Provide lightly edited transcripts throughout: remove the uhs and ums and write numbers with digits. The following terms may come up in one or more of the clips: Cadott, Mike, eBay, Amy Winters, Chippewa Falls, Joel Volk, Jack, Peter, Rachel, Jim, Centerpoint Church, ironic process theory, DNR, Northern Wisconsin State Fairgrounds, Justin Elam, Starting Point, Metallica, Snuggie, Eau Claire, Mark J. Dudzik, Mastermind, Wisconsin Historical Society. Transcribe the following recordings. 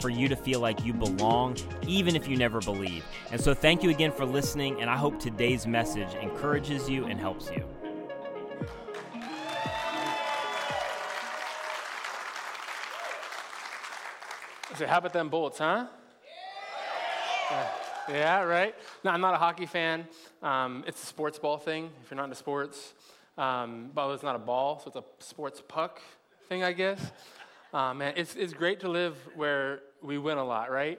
for you to feel like you belong, even if you never believe. And so thank you again for listening, and I hope today's message encourages you and helps you. So how about them Bullets, huh? Yeah, right? No, I'm not a hockey fan. It's a sports ball thing, if you're not into sports. But it's not a ball, so it's a sports puck thing, I guess. Man, it's great to live where we win a lot, right?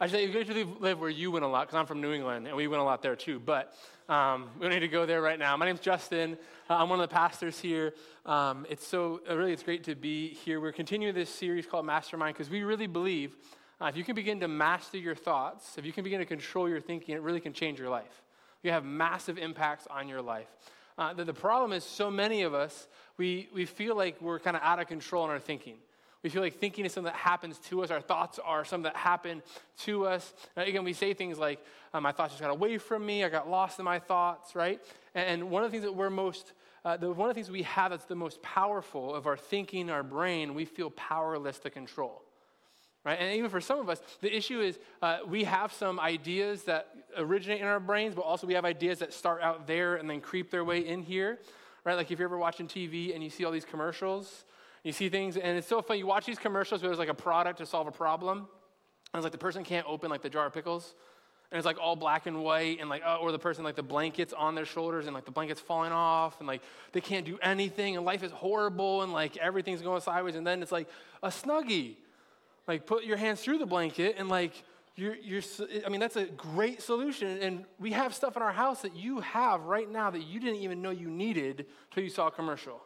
I should say it's great to live where you win a lot, because I'm from New England, and we win a lot there too, but we don't need to go there right now. My name's Justin. I'm one of the pastors here. It's great to be here. We're continuing this series called Mastermind, because we really believe if you can begin to master your thoughts, if you can begin to control your thinking, it really can change your life. You have massive impacts on your life. The problem is so many of us, we feel like we're kind of out of control in our thinking. We feel like thinking is something that happens to us. Our thoughts are something that happen to us. Now, again, we say things like, my thoughts just got away from me. I got lost in my thoughts, right? And one of the things that one of the things we have that's the most powerful of our thinking, our brain, we feel powerless to control, right? And even for some of us, the issue is we have some ideas that originate in our brains, but also we have ideas that start out there and then creep their way in here, right? Like if you're ever watching TV and you see all these commercials, you see things, and it's so funny. You watch these commercials where there's like a product to solve a problem, and it's like the person can't open like the jar of pickles, and it's like all black and white, and like, or the person like the blanket's on their shoulders, and like the blanket's falling off, and like they can't do anything, and life is horrible, and like everything's going sideways, and then it's like a Snuggie. Like put your hands through the blanket, and like that's a great solution, and we have stuff in our house that you have right now that you didn't even know you needed till you saw a commercial.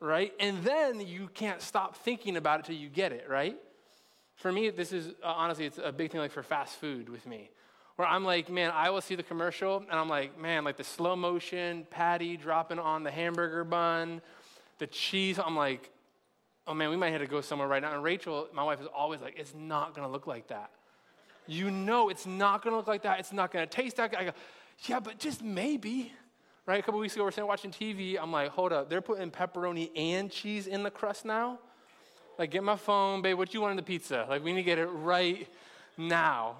Right? And then you can't stop thinking about it till you get it, right? For me, this is, honestly, it's a big thing like for fast food with me, where I'm like, man, I will see the commercial, and I'm like, man, like the slow motion patty dropping on the hamburger bun, the cheese, I'm like, oh man, we might have to go somewhere right now. And Rachel, my wife, is always like, it's not going to look like that. You know it's not going to look like that. It's not going to taste that good. I go, yeah, but just maybe. Right, a couple weeks ago, we're sitting watching TV. I'm like, hold up, they're putting pepperoni and cheese in the crust now? Like, get my phone, babe, what you want in the pizza? Like, we need to get it right now.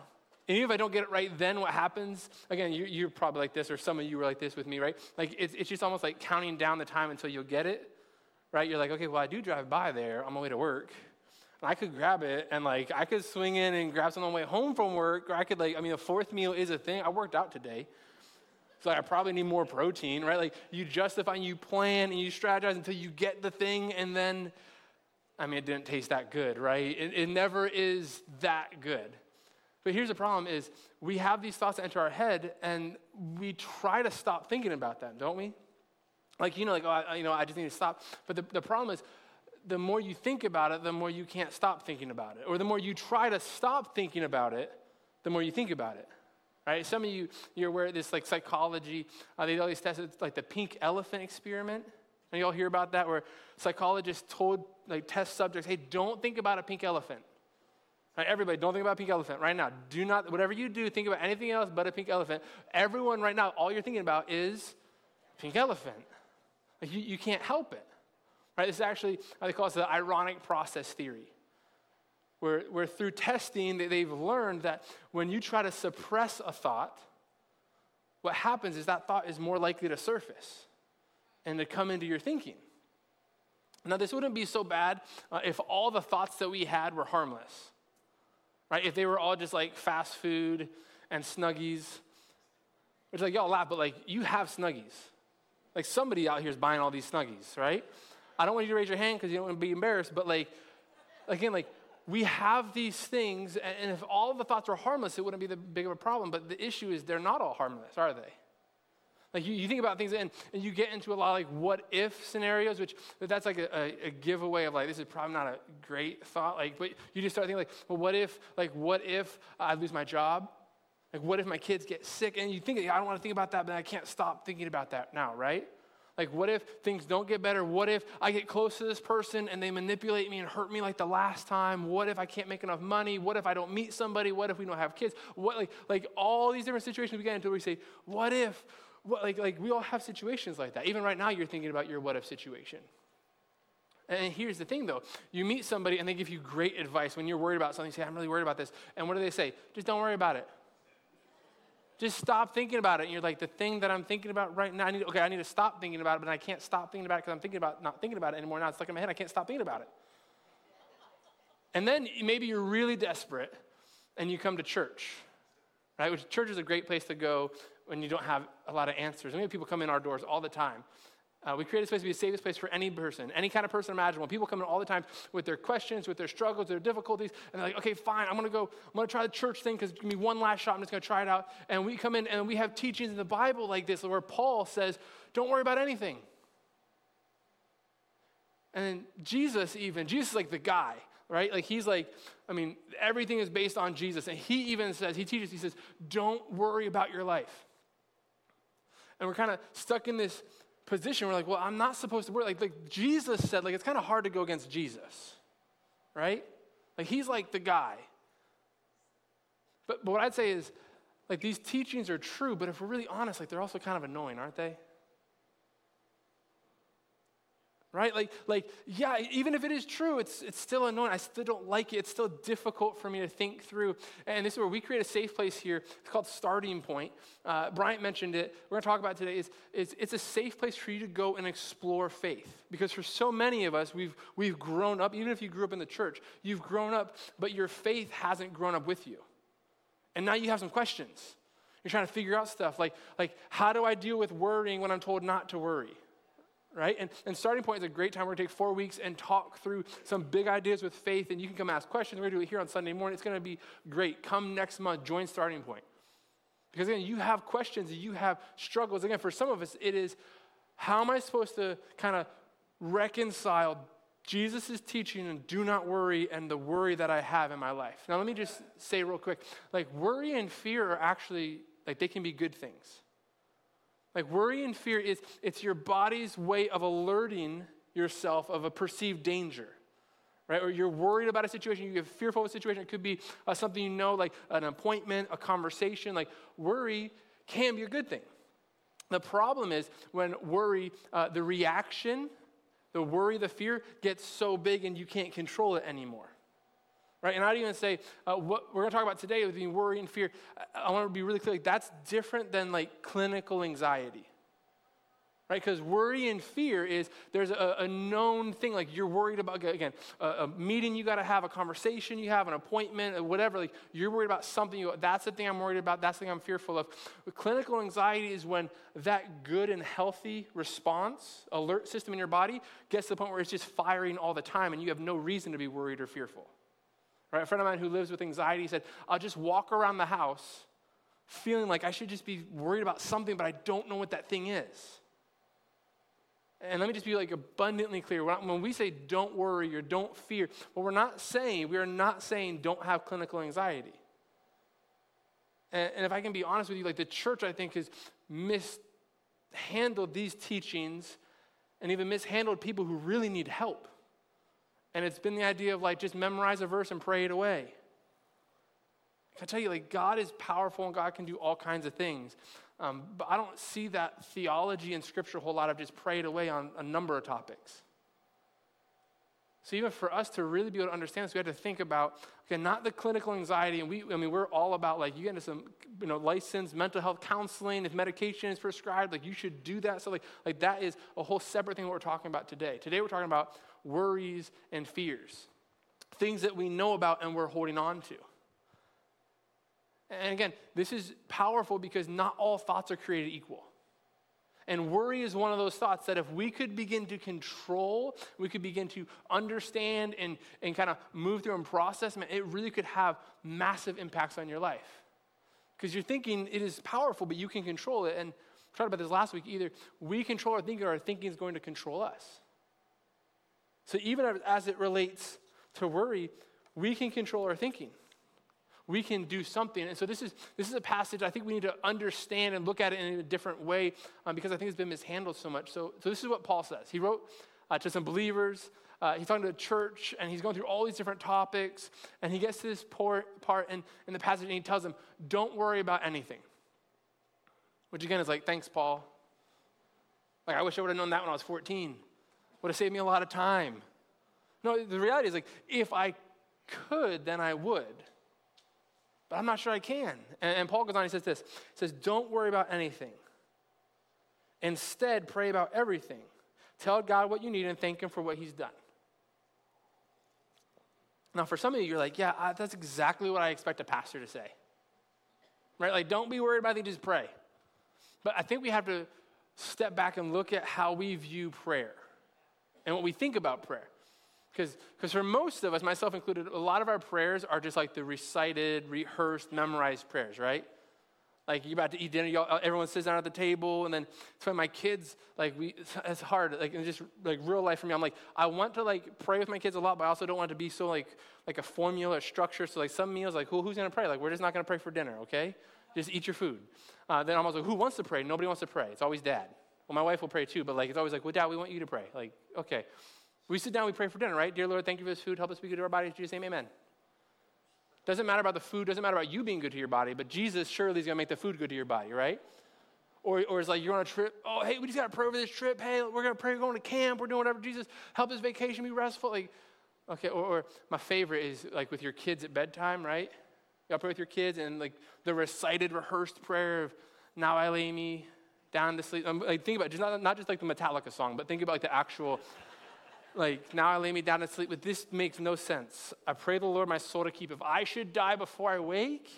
And even if I don't get it right then, what happens? Again, you're probably like this, or some of you were like this with me, right? Like, it's just almost like counting down the time until you'll get it, right? You're like, okay, well, I do drive by there on my way to work. And I could grab it, and like, I could swing in and grab something on the way home from work, or I could a fourth meal is a thing. I worked out today. So I probably need more protein, right? Like you justify and you plan and you strategize until you get the thing, and then, it didn't taste that good, right? It never is that good. But here's the problem is we have these thoughts that enter our head, and we try to stop thinking about them, don't we? I just need to stop. But the problem is the more you think about it, the more you can't stop thinking about it. Or the more you try to stop thinking about it, the more you think about it. Right? Some of you, you're aware of this, like, psychology. They always tested, like, the pink elephant experiment. And you all hear about that, where psychologists told, like, test subjects, hey, don't think about a pink elephant. Right? Everybody, don't think about a pink elephant right now. Do not, whatever you do, think about anything else but a pink elephant. Everyone right now, all you're thinking about is pink elephant. Like, you can't help it. Right? This is actually, they call it the ironic process theory. Where through testing, they've learned that when you try to suppress a thought, what happens is that thought is more likely to surface and to come into your thinking. Now, this wouldn't be so bad if all the thoughts that we had were harmless, right? If they were all just like fast food and Snuggies, which like y'all laugh, but like you have Snuggies. Like somebody out here is buying all these Snuggies, right? I don't want you to raise your hand because you don't want to be embarrassed, but like, again, like, we have these things, and if all the thoughts were harmless, it wouldn't be that big of a problem, but the issue is they're not all harmless, are they? Like you think about things and you get into a lot of like what if scenarios, which that's like a giveaway of like, this is probably not a great thought. Like, but you just start thinking like, well, what if I lose my job? Like, what if my kids get sick? And you think, I don't want to think about that, but I can't stop thinking about that now, right? Like, what if things don't get better? What if I get close to this person and they manipulate me and hurt me like the last time? What if I can't make enough money? What if I don't meet somebody? What if we don't have kids? What, like all these different situations we get until we say, what if? Like we all have situations like that. Even right now, you're thinking about your what if situation. And here's the thing, though. You meet somebody and they give you great advice when you're worried about something. You say, I'm really worried about this. And what do they say? Just don't worry about it. Just stop thinking about it. And you're like, the thing that I'm thinking about right now, I need to stop thinking about it, but I can't stop thinking about it because I'm thinking about not thinking about it anymore. Now it's stuck in my head. I can't stop thinking about it. And then maybe you're really desperate and you come to church, right? Which church is a great place to go when you don't have a lot of answers. I mean, people come in our doors all the time. We create a space to be the safest place for any person, any kind of person imaginable. People come in all the time with their questions, with their struggles, their difficulties, and they're like, okay, fine, I'm going to try the church thing because give me one last shot, I'm just going to try it out. And we come in and we have teachings in the Bible like this where Paul says, don't worry about anything. And then Jesus is like the guy, right? Like he's like, I mean, everything is based on Jesus. And he even says, he teaches, don't worry about your life. And we're kind of stuck in this position. We're like, well, I'm not supposed to worry. Like Jesus said, like it's kind of hard to go against Jesus, right? Like he's like the guy. But what I'd say is, like these teachings are true, but if we're really honest, like they're also kind of annoying, aren't they? Right? Like yeah, even if it is true, it's still annoying. I still don't like it. It's still difficult for me to think through. And this is where we create a safe place here. It's called Starting Point. Bryant mentioned it. We're going to talk about it today. It's a safe place for you to go and explore faith. Because for so many of us, we've grown up, even if you grew up in the church, you've grown up, but your faith hasn't grown up with you. And now you have some questions. You're trying to figure out stuff like how do I deal with worrying when I'm told not to worry? Right? And Starting Point is a great time. We're going to take 4 weeks and talk through some big ideas with faith, and you can come ask questions. We're going to do it here on Sunday morning. It's going to be great. Come next month, join Starting Point. Because again, you have questions, you have struggles. Again, for some of us, it is, how am I supposed to kind of reconcile Jesus' teaching and do not worry and the worry that I have in my life? Now, let me just say real quick, like worry and fear are actually, like they can be good things. Like worry and fear it's your body's way of alerting yourself of a perceived danger, right? Or you're worried about a situation, you get fearful of a situation. It could be something you know, like an appointment, a conversation. Like worry can be a good thing. The problem is when worry, the reaction, the worry, the fear gets so big and you can't control it anymore. Right? And I'd even say what we're going to talk about today with worry and fear. I want to be really clear. Like, that's different than like clinical anxiety, right? Because worry and fear is there's a known thing. Like you're worried about, again, a meeting you got to have, a conversation you have, an appointment, whatever. Like you're worried about something. That's the thing I'm worried about. That's the thing I'm fearful of. But clinical anxiety is when that good and healthy response, alert system in your body gets to the point where it's just firing all the time and you have no reason to be worried or fearful. Right, a friend of mine who lives with anxiety said, I'll just walk around the house feeling like I should just be worried about something, but I don't know what that thing is. And let me just be like abundantly clear. When we say don't worry or don't fear, what we are not saying don't have clinical anxiety. And if I can be honest with you, like the church, I think, has mishandled these teachings and even mishandled people who really need help. And it's been the idea of like just memorize a verse and pray it away. I tell you, like God is powerful and God can do all kinds of things. But I don't see that theology in Scripture a whole lot of just pray it away on a number of topics. So even for us to really be able to understand this, we have to think about, okay, not the clinical anxiety. And we're all about like you get into some, licensed mental health counseling. If medication is prescribed, like you should do that. So like that is a whole separate thing what we're talking about today. Today we're talking about worries and fears, things that we know about and we're holding on to. And again, this is powerful because not all thoughts are created equal. And worry is one of those thoughts that if we could begin to control, we could begin to understand and kind of move through and process, man, it really could have massive impacts on your life. Because you're thinking it is powerful, but you can control it. And talked about this last week, either we control our thinking or our thinking is going to control us. So even as it relates to worry, we can control our thinking. We can do something. And so this is a passage I think we need to understand and look at it in a different way because I think it's been mishandled so much. So this is what Paul says. He wrote to some believers. He's talking to the church, and he's going through all these different topics. And he gets to this part in the passage, and he tells them, don't worry about anything. Which again is like, thanks, Paul. Like, I wish I would have known that when I was 14. Would have saved me a lot of time. No, the reality is like, if I could, then I would. But I'm not sure I can. And Paul goes on, he says this. He says, don't worry about anything. Instead, pray about everything. Tell God what you need and thank him for what he's done. Now, for some of you, you're like, yeah, that's exactly what I expect a pastor to say. Right? Like, don't be worried about it, just pray. But I think we have to step back and look at how we view prayer and what we think about prayer. Because for most of us, myself included, a lot of our prayers are just like the recited, rehearsed, memorized prayers, right? Like, you're about to eat dinner, everyone sits down at the table, and then it's when my kids, like, it's hard, like, and just, like, real life for me, I'm like, I want to, like, pray with my kids a lot, but I also don't want it to be so, like a formula or structure, so, like, some meals, like, who's going to pray? Like, we're just not going to pray for dinner, okay? Just eat your food. Then I'm always like, who wants to pray? Nobody wants to pray. It's always Dad. Well, my wife will pray, too, but, like, it's always like, well, Dad, we want you to pray. Like, okay. We sit down, we pray for dinner, right? Dear Lord, thank you for this food. Help us be good to our bodies. In Jesus' name, amen. Doesn't matter about the food. Doesn't matter about you being good to your body. But Jesus surely is going to make the food good to your body, right? Or it's like you're on a trip. Oh, hey, we just got to pray over this trip. Hey, we're going to pray. We're going to camp. We're doing whatever. Jesus, help this vacation be restful. Like, okay. Or my favorite is like with your kids at bedtime, right? Y'all pray with your kids and like the recited, rehearsed prayer of now I lay me down to sleep. Like, think about it. Just not just like the Metallica song, but think about like the actual... Like, now I lay me down to sleep, but this makes no sense. I pray the Lord my soul to keep. If I should die before I wake,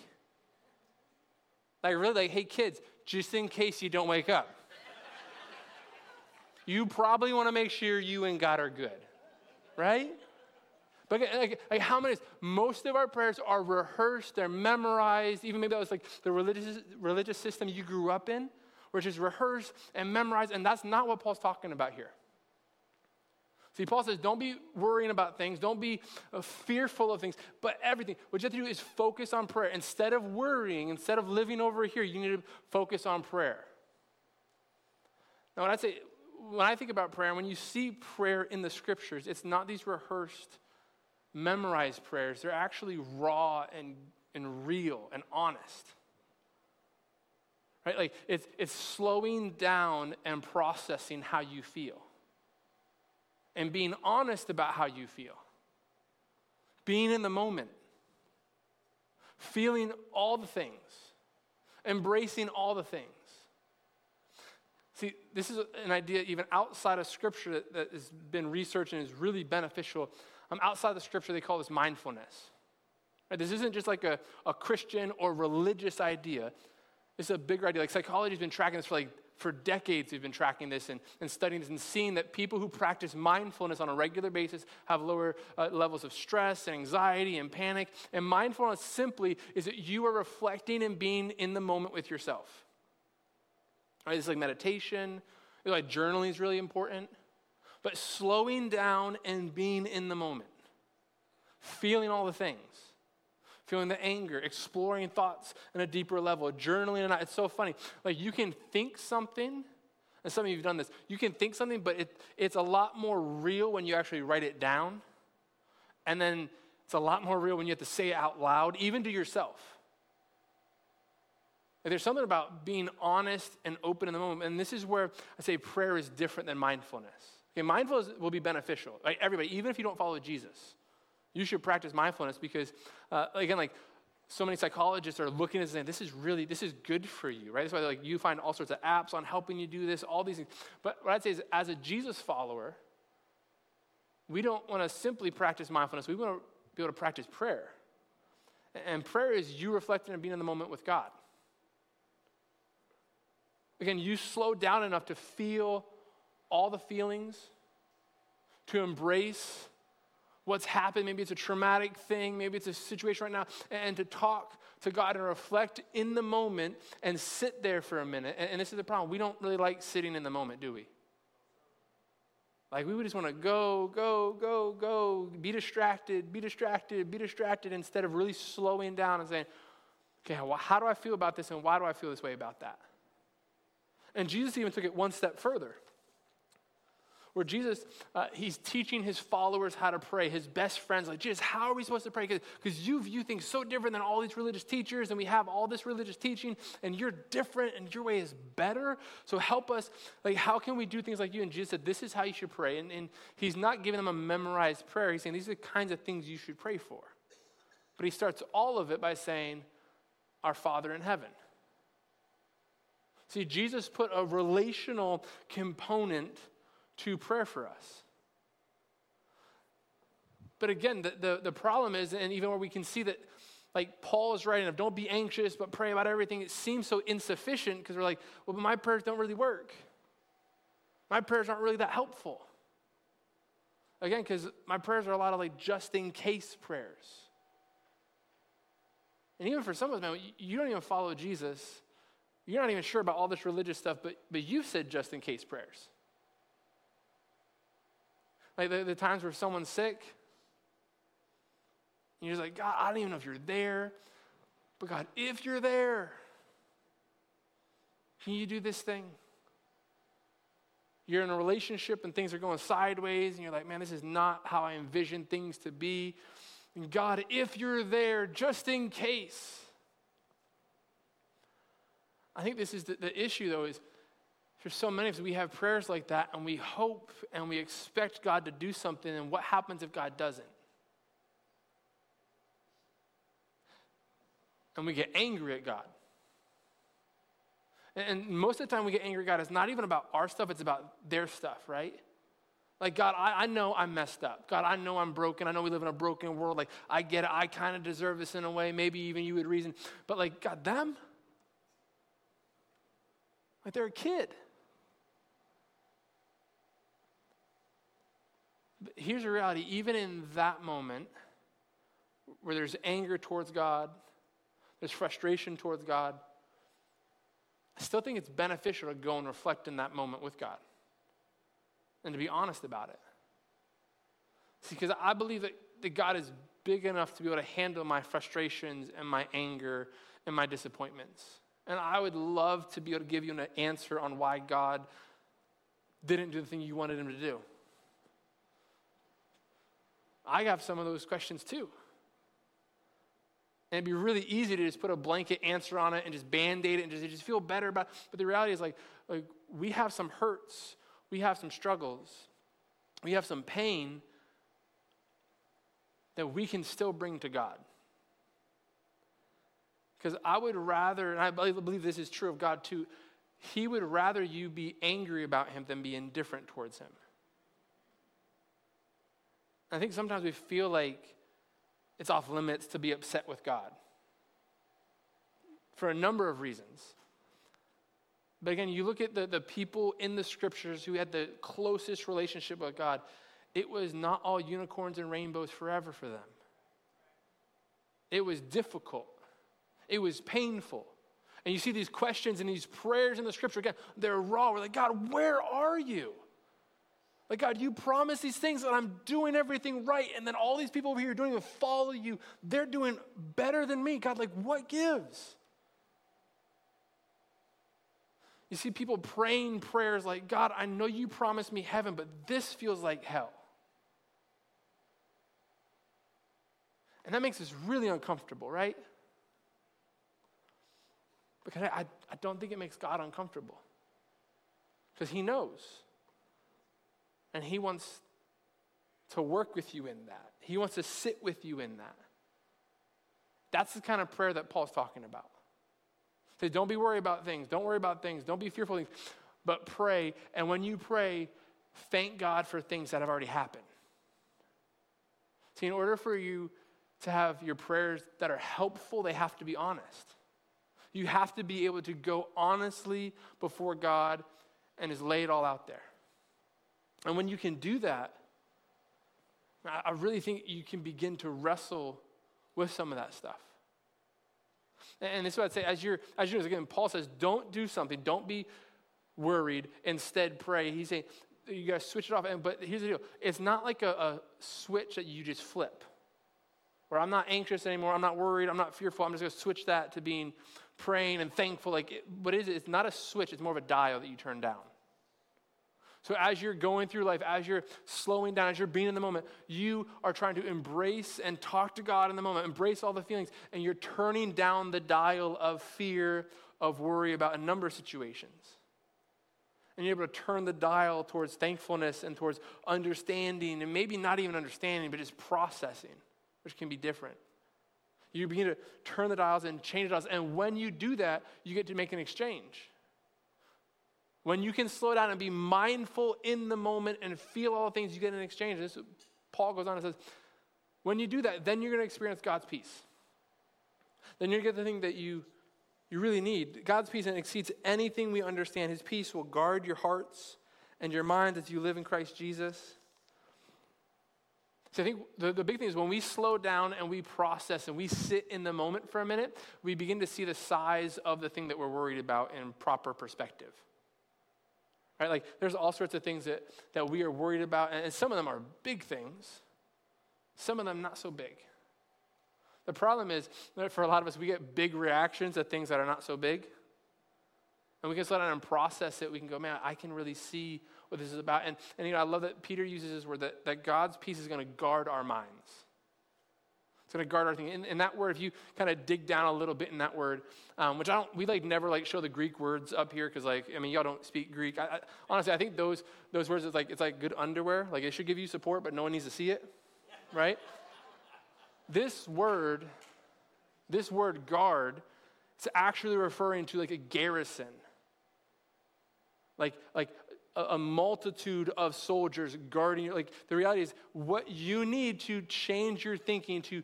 like really, like, hey kids, just in case you don't wake up. You probably want to make sure you and God are good, right? But like how many, most of our prayers are rehearsed, they're memorized, even maybe that was like the religious system you grew up in, which is rehearsed and memorized, and that's not what Paul's talking about here. See, Paul says, don't be worrying about things. Don't be fearful of things, but everything. What you have to do is focus on prayer. Instead of worrying, instead of living over here, you need to focus on prayer. Now, when I think about prayer, when you see prayer in the scriptures, it's not these rehearsed, memorized prayers. They're actually raw and real and honest. Right? Like, it's slowing down and processing how you feel. And being honest about how you feel. Being in the moment. Feeling all the things. Embracing all the things. See, this is an idea even outside of Scripture that has been researched and is really beneficial. Outside the Scripture, they call this mindfulness. Right? This isn't just like a Christian or religious idea. It's a bigger idea. Like, psychology has been tracking this for decades, we've been tracking this and studying this and seeing that people who practice mindfulness on a regular basis have lower levels of stress and anxiety and panic. And mindfulness simply is that you are reflecting and being in the moment with yourself. Right, it's like meditation. It's like journaling is really important. But slowing down and being in the moment. Feeling all the things. Feeling the anger, exploring thoughts on a deeper level, journaling. And it's so funny. Like, you can think something, and some of you have done this. You can think something, but it's a lot more real when you actually write it down. And then it's a lot more real when you have to say it out loud, even to yourself. Like, there's something about being honest and open in the moment. And this is where I say prayer is different than mindfulness. Okay, mindfulness will be beneficial. Like, everybody, even if you don't follow Jesus, you should practice mindfulness because, again, like so many psychologists are looking at this and saying, this is good for you, right? That's why like you find all sorts of apps on helping you do this, all these things. But what I'd say is as a Jesus follower, we don't want to simply practice mindfulness. We want to be able to practice prayer. And prayer is you reflecting and being in the moment with God. Again, you slow down enough to feel all the feelings, to embrace what's happened. Maybe it's a traumatic thing. Maybe it's a situation right now. And to talk to God and reflect in the moment and sit there for a minute. And this is the problem. We don't really like sitting in the moment, do we? Like, we would just want to go, be distracted, instead of really slowing down and saying, okay, well, how do I feel about this, and why do I feel this way about that? And Jesus even took it one step further, where Jesus, he's teaching his followers how to pray, his best friends, like, Jesus, how are we supposed to pray? Because you view things so different than all these religious teachers, and we have all this religious teaching, and you're different, and your way is better, so help us. Like, how can we do things like you? And Jesus said, this is how you should pray, and he's not giving them a memorized prayer. He's saying, these are the kinds of things you should pray for. But he starts all of it by saying, our Father in heaven. See, Jesus put a relational component to prayer for us. But again, the problem is, and even where we can see that, like Paul is writing of, don't be anxious, but pray about everything. It seems so insufficient because we're like, well, but my prayers don't really work. My prayers aren't really that helpful. Again, because my prayers are a lot of like just in case prayers. And even for some of us, man, you don't even follow Jesus. You're not even sure about all this religious stuff, but you've said just in case prayers. Like the times where someone's sick, and you're just like, God, I don't even know if you're there. But God, if you're there, can you do this thing? You're in a relationship and things are going sideways, and you're like, man, this is not how I envisioned things to be. And God, if you're there, just in case. I think this is the issue, though, is for so many of us, we have prayers like that, and we hope and we expect God to do something, and what happens if God doesn't? And we get angry at God. And most of the time we get angry at God, it's not even about our stuff, it's about their stuff, right? Like, God, I know I messed up. God, I know I'm broken. I know we live in a broken world. Like, I get it. I kind of deserve this in a way. Maybe even you would reason. But, like, God, them? Like, they're a kid. But here's the reality. Even in that moment where there's anger towards God, there's frustration towards God, I still think it's beneficial to go and reflect in that moment with God. And to be honest about it. See, because I believe that God is big enough to be able to handle my frustrations and my anger and my disappointments. And I would love to be able to give you an answer on why God didn't do the thing you wanted him to do. I have some of those questions too. And it'd be really easy to just put a blanket answer on it and just band-aid it and just feel better about it. But the reality is like we have some hurts. We have some struggles. We have some pain that we can still bring to God. Because I would rather, and I believe this is true of God too, he would rather you be angry about him than be indifferent towards him. I think sometimes we feel like it's off limits to be upset with God for a number of reasons. But again, you look at the people in the scriptures who had the closest relationship with God, it was not all unicorns and rainbows forever for them. It was difficult. It was painful. And you see these questions and these prayers in the scripture, again, they're raw. We're like, God, where are you? Like, God, you promised these things that I'm doing everything right, and then all these people over here don't even follow you. They're doing better than me. God, like, what gives? You see people praying prayers like, God, I know you promised me heaven, but this feels like hell. And that makes us really uncomfortable, right? Because I don't think it makes God uncomfortable. Because he knows. And he wants to work with you in that. He wants to sit with you in that. That's the kind of prayer that Paul's talking about. Say, don't be worried about things. Don't worry about things. Don't be fearful of things. But pray. And when you pray, thank God for things that have already happened. See, in order for you to have your prayers that are helpful, they have to be honest. You have to be able to go honestly before God and just lay it all out there. And when you can do that, I really think you can begin to wrestle with some of that stuff. And that's what I'd say, as you're again, Paul says, don't do something. Don't be worried. Instead, pray. He's saying, you guys switch it off. But here's the deal. It's not like a switch that you just flip, where I'm not anxious anymore. I'm not worried. I'm not fearful. I'm just going to switch that to being praying and thankful. It's not a switch. It's more of a dial that you turn down. So as you're going through life, as you're slowing down, as you're being in the moment, you are trying to embrace and talk to God in the moment, embrace all the feelings, and you're turning down the dial of fear, of worry about a number of situations. And you're able to turn the dial towards thankfulness and towards understanding, and maybe not even understanding, but just processing, which can be different. You begin to turn the dials and change the dials, and when you do that, you get to make an exchange. When you can slow down and be mindful in the moment and feel all the things, you get in exchange. This, Paul goes on and says, when you do that, then you're going to experience God's peace. Then you're going to get the thing that you really need. God's peace exceeds anything we understand. His peace will guard your hearts and your minds as you live in Christ Jesus. So I think the big thing is when we slow down and we process and we sit in the moment for a minute, we begin to see the size of the thing that we're worried about in proper perspective. Right? Like there's all sorts of things that we are worried about, and some of them are big things, some of them not so big. The problem is that for a lot of us, we get big reactions to things that are not so big, and we can slow down and process it. We can go, man, I can really see what this is about, and I love that Peter uses this word that God's peace is going to guard our minds. It's going to guard our thing. And that word, if you kind of dig down a little bit in that word, which we never show the Greek words up here because y'all don't speak Greek. I honestly, I think those words, it's like good underwear. Like it should give you support, but no one needs to see it, right? This word guard, it's actually referring to like a garrison, like a multitude of soldiers guarding you. Like the reality is what you need to change your thinking to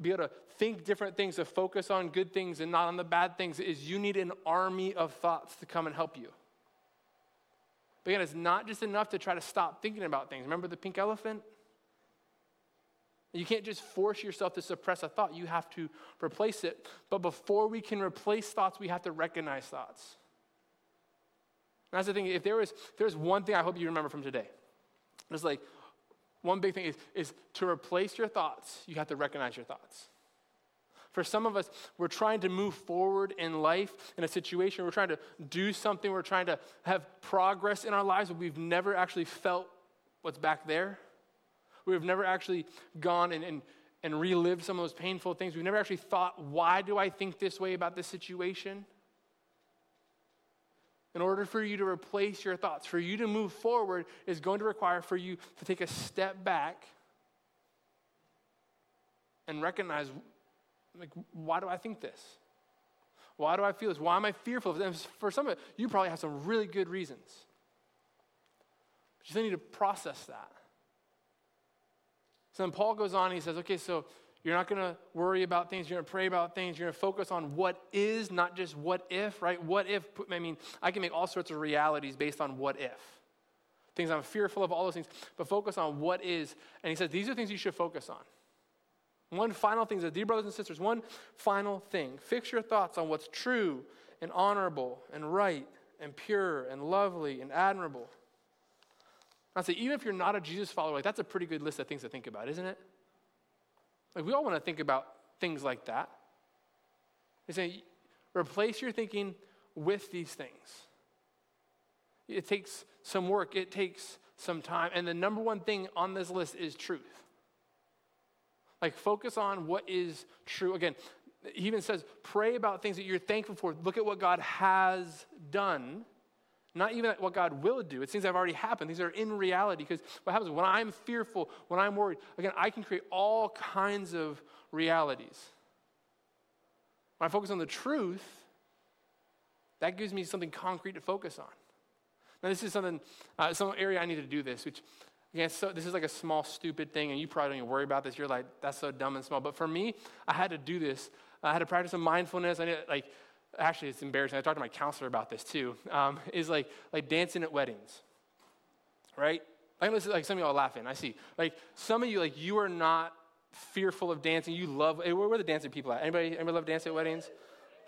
be able to think different things, to focus on good things and not on the bad things, is you need an army of thoughts to come and help you. But again, it's not just enough to try to stop thinking about things. Remember the pink elephant? You can't just force yourself to suppress a thought. You have to replace it. But before we can replace thoughts, we have to recognize thoughts. And that's the thing, if there's one thing I hope you remember from today, it's like one big thing is to replace your thoughts, you have to recognize your thoughts. For some of us, we're trying to move forward in life, in a situation, we're trying to do something, we're trying to have progress in our lives, but we've never actually felt what's back there. We've never actually gone and relived some of those painful things. We've never actually thought, why do I think this way about this situation? In order for you to replace your thoughts, for you to move forward, is going to require for you to take a step back and recognize, why do I think this? Why do I feel this? Why am I fearful of this? For some of it, you probably have some really good reasons. But you still need to process that. So then Paul goes on and he says, okay, so you're not going to worry about things. You're going to pray about things. You're going to focus on what is, not just what if, right? What if, I can make all sorts of realities based on what if. Things I'm fearful of, all those things. But focus on what is. And he says, these are things you should focus on. One final thing, dear brothers and sisters, one final thing. Fix your thoughts on what's true and honorable and right and pure and lovely and admirable. I say, even if you're not a Jesus follower, that's a pretty good list of things to think about, isn't it? We all want to think about things like that. He's saying, replace your thinking with these things. It takes some work. It takes some time. And the number one thing on this list is truth. Focus on what is true. Again, he even says, pray about things that you're thankful for. Look at what God has done, not even what God will do. It's things that have already happened. These are in reality, because what happens when I'm fearful, when I'm worried, again, I can create all kinds of realities. When I focus on the truth, that gives me something concrete to focus on. Now, this is something, some area I need to do this, which, again, so this is like a small, stupid thing, and you probably don't even worry about this. You're like, that's so dumb and small. But for me, I had to do this. I had to practice some mindfulness. I did, actually, it's embarrassing. I talked to my counselor about this too. Is dancing at weddings, right? I know this is like some of y'all are laughing. I see. Like some of you, like you are not fearful of dancing. You love. Hey, where are the dancing people at? Anybody love dancing at weddings?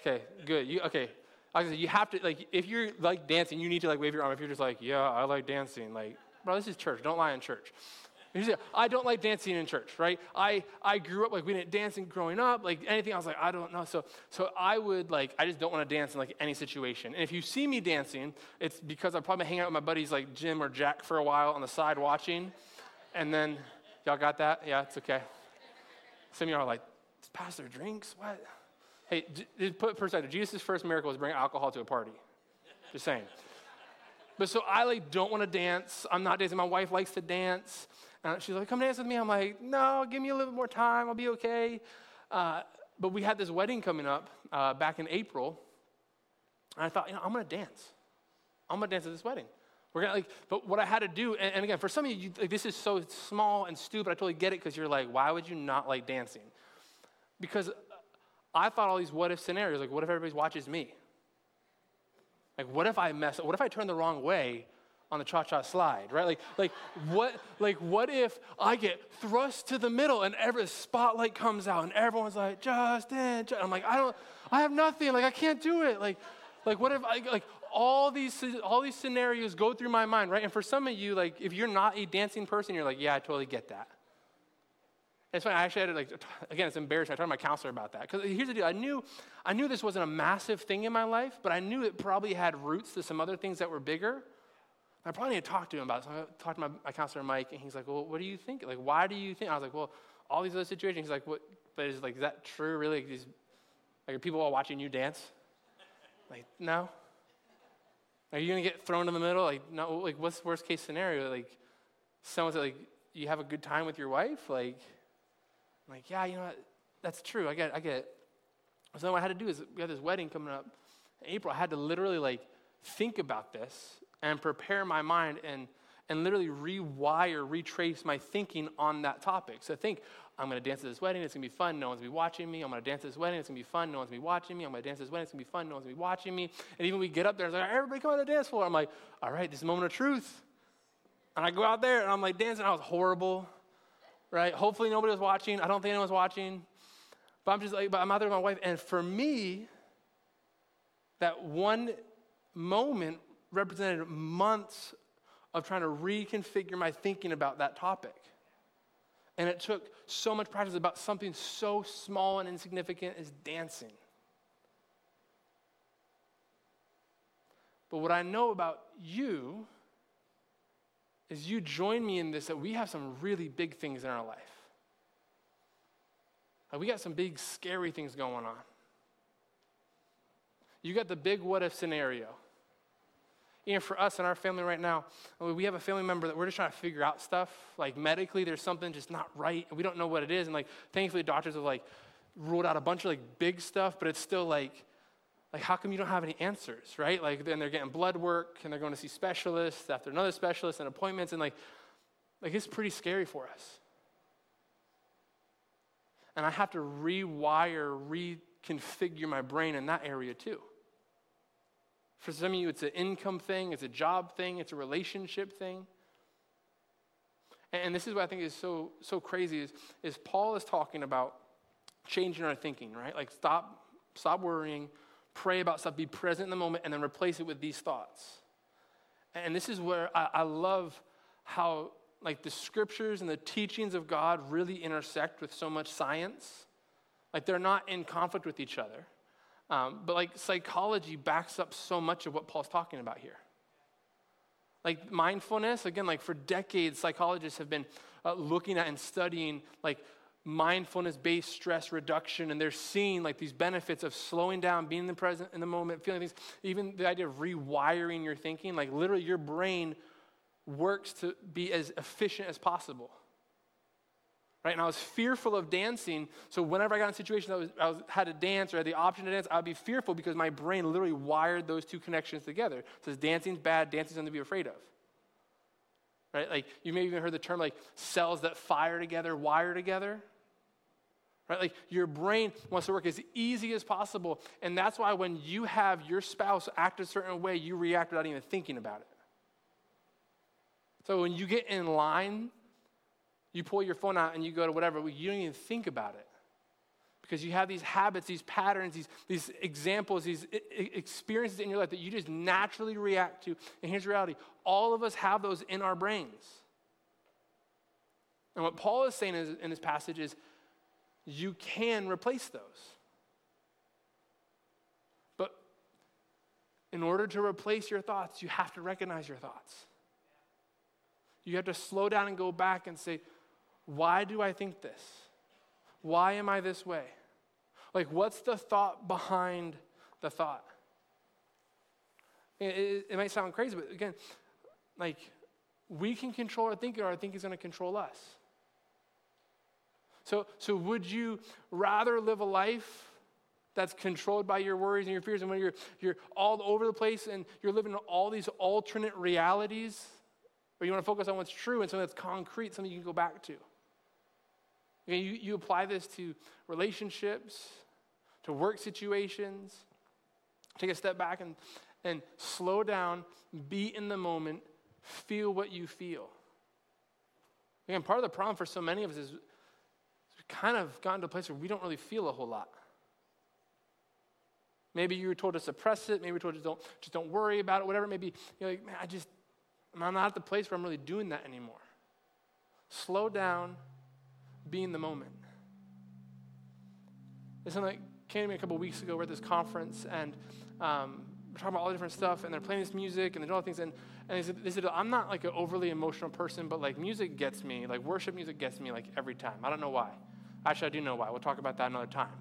Okay, good. Okay. I was gonna say, you have to, like, if you're like dancing, you need to like wave your arm. If you're just like, yeah, I like dancing, like, bro, this is church. Don't lie in church. I don't like dancing in church, right? I grew up, like, we didn't dance growing up. Like, anything, I was like, I don't know. So I would, like, I just don't want to dance in, like, any situation. And if you see me dancing, it's because I'm probably hanging out with my buddies, like, Jim or Jack for a while on the side watching. And then, y'all got that? Yeah, it's okay. Some of y'all are like, just pass their drinks? What? Hey, just put perspective. Jesus' first miracle was bring alcohol to a party. Just saying. But so I, like, don't want to dance. I'm not dancing. My wife likes to dance. And she's like, come dance with me. I'm like, no, give me a little bit more time. I'll be okay. But we had this wedding coming up back in April. And I thought, you know, I'm going to dance. I'm going to dance at this wedding. We're gonna, like, but what I had to do, and again, for some of you, like, this is so small and stupid. I totally get it because you're like, why would you not like dancing? Because I thought all these what-if scenarios. Like, what if everybody watches me? Like, what if I mess up? What if I turn the wrong way on the cha-cha slide, right? What if I get thrust to the middle and every spotlight comes out and everyone's like, Justin, I'm like, I have nothing. Like, I can't do it. Like what if I, like, all these scenarios go through my mind, right? And for some of you, like, if you're not a dancing person, you're like, yeah, I totally get that. It's funny, I actually had to, like, again, it's embarrassing. I talked to my counselor about that. Because here's the deal. I knew this wasn't a massive thing in my life, but I knew it probably had roots to some other things that were bigger. I probably need to talk to him about it. So I talked to my counselor, Mike, and he's like, well, what do you think? Like, why do you think? I was like, well, all these other situations. He's like, what? But it's like, is that true, really? Like, are people all watching you dance? Like, no. Are you going to get thrown in the middle? Like, no. Like, what's the worst case scenario? Like, someone's like, you have a good time with your wife? Like, I'm like, yeah, you know what? That's true. I get it. So what I had to do is we had this wedding coming up in April. I had to literally, like, think about this and prepare my mind and literally rewire, retrace my thinking on that topic. So think, I'm going to dance at this wedding. It's going to be fun. No one's going to be watching me. I'm going to dance at this wedding. It's going to be fun. No one's going to be watching me. I'm going to dance at this wedding. It's going to be fun. No one's going to be watching me. And even we get up there, it's like, everybody come on the dance floor. I'm like, all right, this is a moment of truth. And I go out there, and I'm like dancing. I was horrible, right? Hopefully nobody was watching. I don't think anyone's watching. But I'm just like, I'm out there with my wife. And for me, that one moment represented months of trying to reconfigure my thinking about that topic. And it took so much practice about something so small and insignificant as dancing. But what I know about you is you join me in this, that we have some really big things in our life. Like, we got some big, scary things going on. You got the big what-if scenario. You know, for us and our family right now, we have a family member that we're just trying to figure out stuff. Like, medically, there's something just not right, and we don't know what it is. And, like, thankfully, doctors have, like, ruled out a bunch of, like, big stuff, but it's still, like, how come you don't have any answers, right? Like, then they're getting blood work, and they're going to see specialists after another specialist and appointments, and, like, it's pretty scary for us. And I have to rewire, reconfigure my brain in that area, too. For some of you, it's an income thing, it's a job thing, it's a relationship thing. And this is what I think is so crazy is Paul is talking about changing our thinking, right? Like, stop worrying, pray about stuff, be present in the moment, and then replace it with these thoughts. And this is where I love how, like, the scriptures and the teachings of God really intersect with so much science. Like, they're not in conflict with each other. But, like, psychology backs up so much of what Paul's talking about here. Like, mindfulness, again, like, for decades, psychologists have been looking at and studying, like, mindfulness-based stress reduction, and they're seeing, like, these benefits of slowing down, being in the present, in the moment, feeling things. Even the idea of rewiring your thinking, like, literally your brain works to be as efficient as possible. Right? And I was fearful of dancing, so whenever I got in situations I had to dance or had the option to dance, I'd be fearful because my brain literally wired those two connections together. It says dancing's bad, dancing's something to be afraid of. Right? Like, you may have even heard the term, like, cells that fire together, wire together. Right? Like, your brain wants to work as easy as possible, and that's why when you have your spouse act a certain way, you react without even thinking about it. So when you get in line, you pull your phone out and you go to whatever, you don't even think about it. Because you have these habits, these patterns, these examples, these experiences in your life that you just naturally react to. And here's the reality. All of us have those in our brains. And what Paul is saying is, in this passage is you can replace those. But in order to replace your thoughts, you have to recognize your thoughts. You have to slow down and go back and say, why do I think this? Why am I this way? Like, what's the thought behind the thought? It might sound crazy, but again, like, we can control our thinking, or our thinking is going to control us. So would you rather live a life that's controlled by your worries and your fears, and when you're all over the place and you're living in all these alternate realities, or you want to focus on what's true and something that's concrete, something you can go back to? You apply this to relationships, to work situations. Take a step back and slow down, be in the moment, feel what you feel. Again, part of the problem for so many of us is we've kind of gotten to a place where we don't really feel a whole lot. Maybe you were told to suppress it. Maybe you were told just don't worry about it, whatever it may be. You're like, man, I'm not at the place where I'm really doing that anymore. Slow down. Be in the moment. There's something that came to me a couple weeks ago. We're at this conference, and we're talking about all the different stuff, and they're playing this music, and there's all things, and they said, I'm not like an overly emotional person, but like music gets me, like worship music gets me like every time. I don't know why. Actually, I do know why. We'll talk about that another time.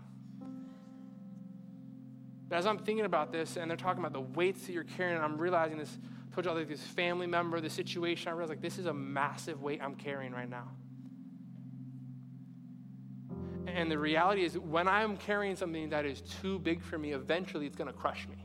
But as I'm thinking about this, and they're talking about the weights that you're carrying, I'm realizing this, I told you like this family member, the situation, I realized like this is a massive weight I'm carrying right now. And the reality is when I'm carrying something that is too big for me, eventually it's going to crush me.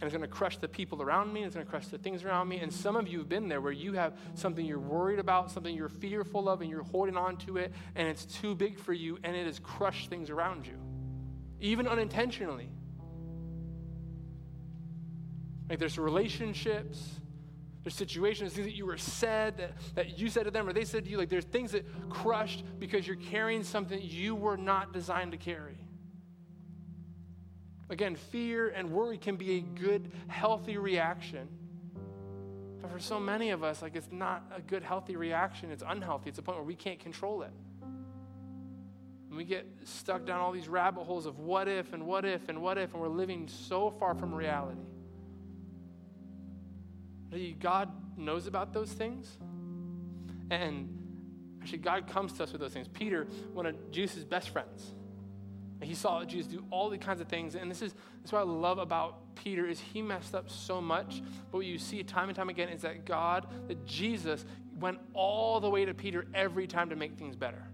And it's going to crush the people around me. And it's going to crush the things around me. And some of you have been there where you have something you're worried about, something you're fearful of, and you're holding on to it, and it's too big for you, and it has crushed things around you, even unintentionally. Like there's relationships, there's situations, things that you were said, that you said to them or they said to you, like there's things that crushed because you're carrying something you were not designed to carry. Again, fear and worry can be a good, healthy reaction. But for so many of us, like it's not a good, healthy reaction. It's unhealthy. It's a point where we can't control it. And we get stuck down all these rabbit holes of what if and what if and what if, and we're living so far from reality. God knows about those things, and actually God comes to us with those things. Peter, one of Jesus' best friends, he saw Jesus do all the kinds of things, and this is what I love about Peter is he messed up so much, but what you see time and time again is that Jesus went all the way to Peter every time to make things better.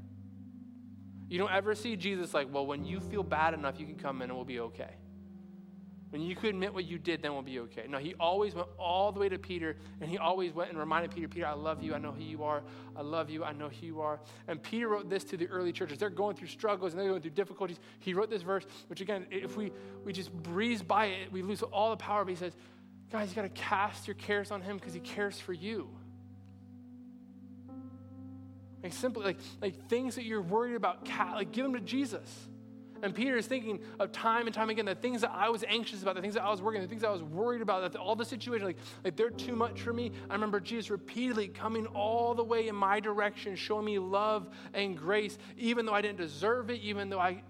You don't ever see Jesus like, well, when you feel bad enough, you can come in and we'll be okay. When you could admit what you did, then we'll be okay. No, he always went all the way to Peter, and he always went and reminded Peter, Peter, I love you. I know who you are. I love you. I know who you are. And Peter wrote this to the early churches. They're going through struggles, and they're going through difficulties. He wrote this verse, which again, if we just breeze by it, we lose all the power. But he says, guys, you got to cast your cares on him because he cares for you. Like simply, like things that you're worried about, like give them to Jesus. And Peter is thinking of time and time again, the things that I was anxious about, the things that I was working, the things I was worried about, all the situation, like they're too much for me. I remember Jesus repeatedly coming all the way in my direction, showing me love and grace, even though I didn't deserve it, even though I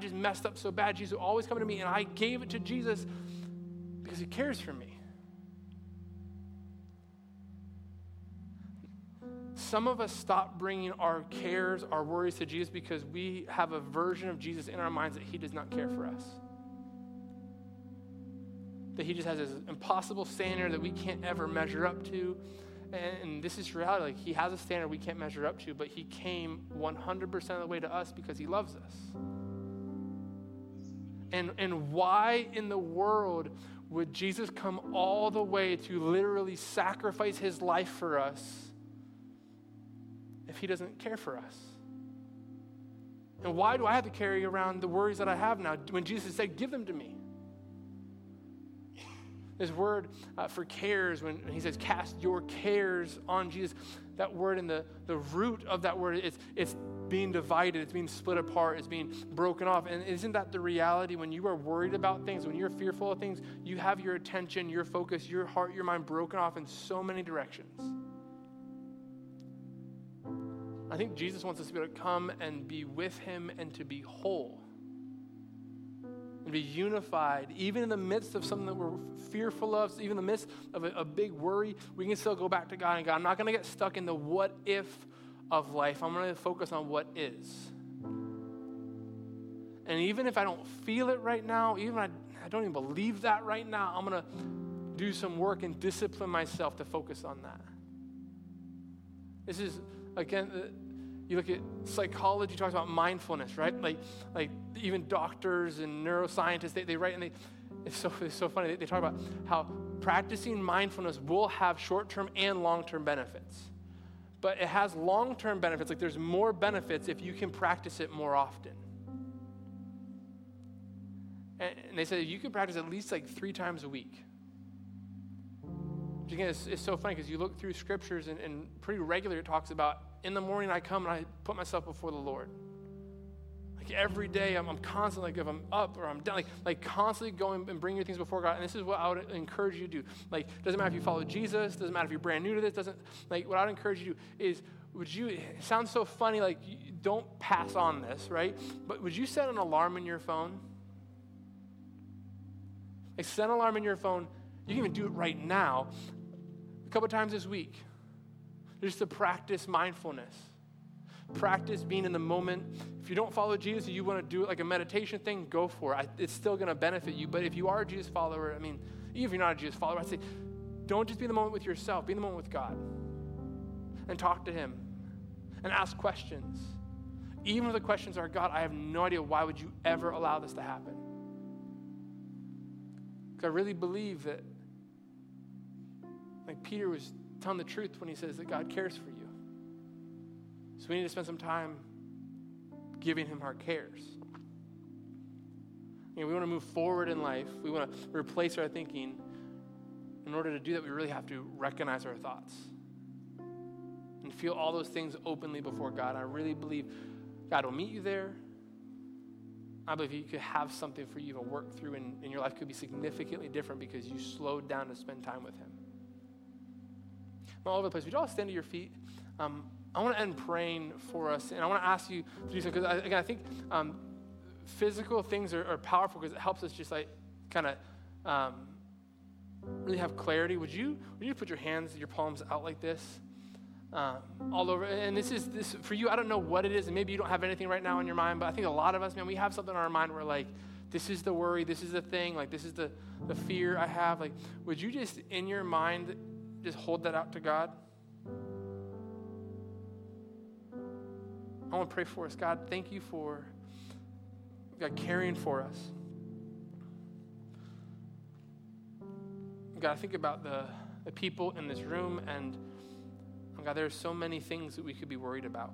just messed up so bad. Jesus always coming to me, and I gave it to Jesus because he cares for me. Some of us stop bringing our cares, our worries to Jesus because we have a version of Jesus in our minds that he does not care for us. That he just has this impossible standard that we can't ever measure up to. And this is reality. Like he has a standard we can't measure up to, but he came 100% of the way to us because he loves us. And why in the world would Jesus come all the way to literally sacrifice his life for us if he doesn't care for us? And why do I have to carry around the worries that I have now when Jesus said, give them to me? This word for cares, when he says cast your cares on Jesus, that word and the root of that word, it's being divided, it's being split apart, it's being broken off. And isn't that the reality? When you are worried about things, when you're fearful of things, you have your attention, your focus, your heart, your mind broken off in so many directions. I think Jesus wants us to be able to come and be with him and to be whole and be unified, even in the midst of something that we're fearful of, even in the midst of a big worry. We can still go back to God and go, I'm not going to get stuck in the what if of life. I'm going to focus on what is. And even if I don't feel it right now, even if I don't even believe that right now, I'm going to do some work and discipline myself to focus on that. This is, again, you look at psychology, talks about mindfulness, right? Like even doctors and neuroscientists, they write, and it's so funny. They talk about how practicing mindfulness will have short-term and long-term benefits. But it has long-term benefits. Like there's more benefits if you can practice it more often. And they say you can practice at least like 3 times a week. Which again, it's so funny because you look through scriptures and pretty regularly it talks about in the morning I come and I put myself before the Lord. Like every day I'm constantly, like if I'm up or I'm down, like constantly going and bringing your things before God. And this is what I would encourage you to do. Like doesn't matter if you follow Jesus, doesn't matter if you're brand new to this, doesn't, like what I would encourage you to do is, would you, it sounds so funny, like don't pass on this, right? But would you set an alarm in your phone? Like set an alarm in your phone. You can even do it right now. A couple times this week. Just to practice mindfulness. Practice being in the moment. If you don't follow Jesus, you want to do it like a meditation thing, go for it. It's still going to benefit you. But if you are a Jesus follower, I mean, even if you're not a Jesus follower, I'd say, don't just be in the moment with yourself. Be in the moment with God. And talk to him. And ask questions. Even if the questions are, God, I have no idea, why would you ever allow this to happen? Because I really believe that, like Peter was telling the truth when he says that God cares for you. So we need to spend some time giving him our cares. You know, we want to move forward in life. We want to replace our thinking. In order to do that, we really have to recognize our thoughts and feel all those things openly before God. I really believe God will meet you there. I believe you could have something for you to work through, and your life could be significantly different because you slowed down to spend time with him. I'm all over the place. Would you all stand to your feet? I want to end praying for us, and I want to ask you to do something, because, again, I think physical things are powerful because it helps us just, like, kind of really have clarity. Would you put your hands, your palms out like this, all over? And this for you, I don't know what it is, and maybe you don't have anything right now in your mind, but I think a lot of us, man, we have something on our mind where, like, this is the worry, this is the thing, like, this is the fear I have. Like, would you just, in your mind, just hold that out to God? I want to pray for us. God, thank you for God caring for us. God, I think about the people in this room, and God, there are so many things that we could be worried about.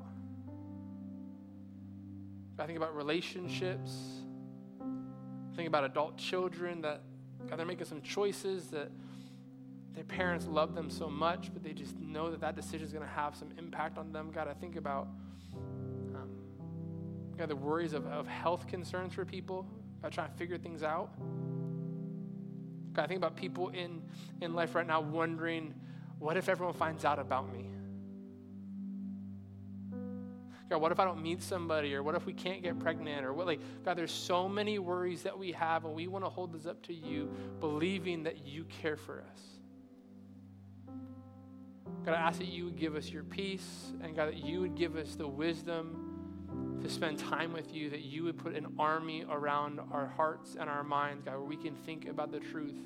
God, I think about relationships. I think about adult children that, God, they're making some choices that their parents love them so much, but they just know that decision is going to have some impact on them. God, I think about God, the worries of health concerns for people. God, trying to figure things out. God, I think about people in life right now wondering, what if everyone finds out about me? God, what if I don't meet somebody? Or what if we can't get pregnant? Or what, like, God, there's so many worries that we have, and we want to hold this up to you, believing that you care for us. God, I ask that you would give us your peace, and God, that you would give us the wisdom to spend time with you, that you would put an army around our hearts and our minds, God, where we can think about the truth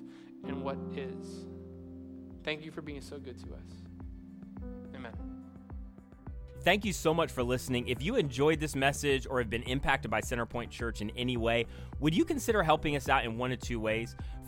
and what is. Thank you for being so good to us. Amen. Thank you so much for listening. If you enjoyed this message or have been impacted by Centerpoint Church in any way, would you consider helping us out in 1 of 2 ways?